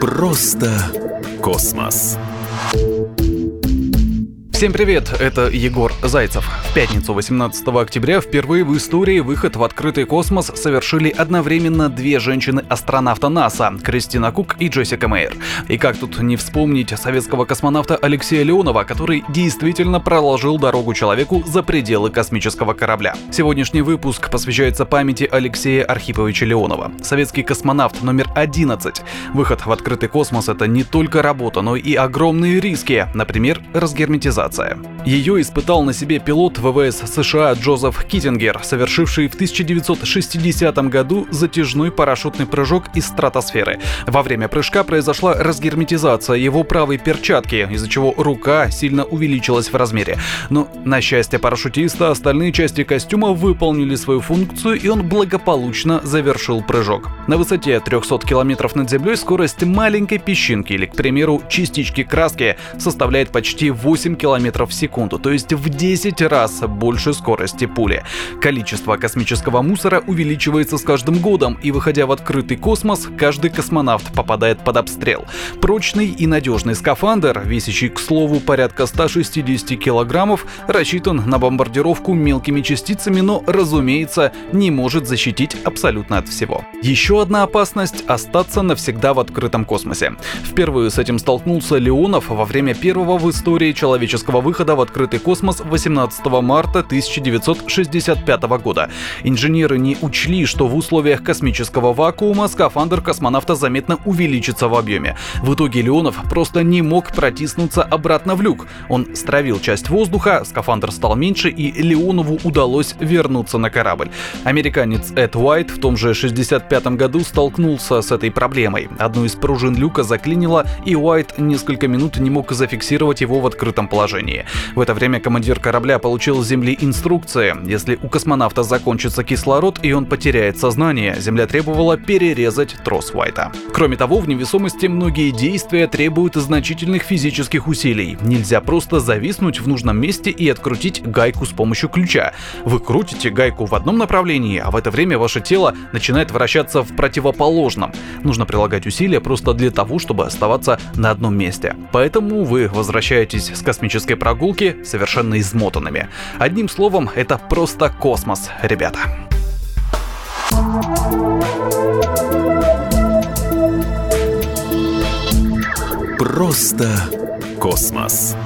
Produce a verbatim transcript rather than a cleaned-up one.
Просто космос. Всем привет, это Егор Зайцев. В пятницу восемнадцатого октября впервые в истории выход в открытый космос совершили одновременно две женщины-астронавта НАСА – Кристина Кук и Джессика Мейер. И как тут не вспомнить советского космонавта Алексея Леонова, который действительно проложил дорогу человеку за пределы космического корабля. Сегодняшний выпуск посвящается памяти Алексея Архиповича Леонова. Советский космонавт номер одиннадцать. Выход в открытый космос – это не только работа, но и огромные риски, например, разгерметизация. Ее испытал на себе пилот ВВС США Джозеф Киттингер, совершивший в тысяча девятьсот шестидесятом году затяжной парашютный прыжок из стратосферы. Во время прыжка произошла разгерметизация его правой перчатки, из-за чего рука сильно увеличилась в размере. Но, на счастье парашютиста, остальные части костюма выполнили свою функцию, и он благополучно завершил прыжок. На высоте трёхсот километров над землей скорость маленькой песчинки или, к примеру, частички краски составляет почти восемь километров в секунду, то есть в десять раз больше скорости пули. Количество космического мусора увеличивается с каждым годом, и выходя в открытый космос, каждый космонавт попадает под обстрел. Прочный и надежный скафандр, весящий, к слову, порядка ста шестидесяти килограммов, рассчитан на бомбардировку мелкими частицами, но, разумеется, не может защитить абсолютно от всего. Еще одна опасность – остаться навсегда в открытом космосе. Впервые с этим столкнулся Леонов во время первого в истории человечества выхода в открытый космос восемнадцатого марта тысяча девятьсот шестьдесят пятого года. Инженеры не учли, что в условиях космического вакуума скафандр космонавта заметно увеличится в объеме. В итоге Леонов просто не мог протиснуться обратно в люк. Он стравил часть воздуха, скафандр стал меньше, и Леонову удалось вернуться на корабль. Американец Эд Уайт в том же шестьдесят пятом году столкнулся с этой проблемой. Одну из пружин люка заклинило, и Уайт несколько минут не мог зафиксировать его в открытом положении. В это время командир корабля получил с Земли инструкции. Если у космонавта закончится кислород и он потеряет сознание, Земля требовала перерезать трос Уайта. Кроме того, в невесомости многие действия требуют значительных физических усилий. Нельзя просто зависнуть в нужном месте и открутить гайку с помощью ключа. Вы крутите гайку в одном направлении, а в это время ваше тело начинает вращаться в противоположном. Нужно прилагать усилия просто для того, чтобы оставаться на одном месте. Поэтому вы возвращаетесь с космического прогулки совершенно измотанными. Одним словом, это просто космос, ребята. Просто космос.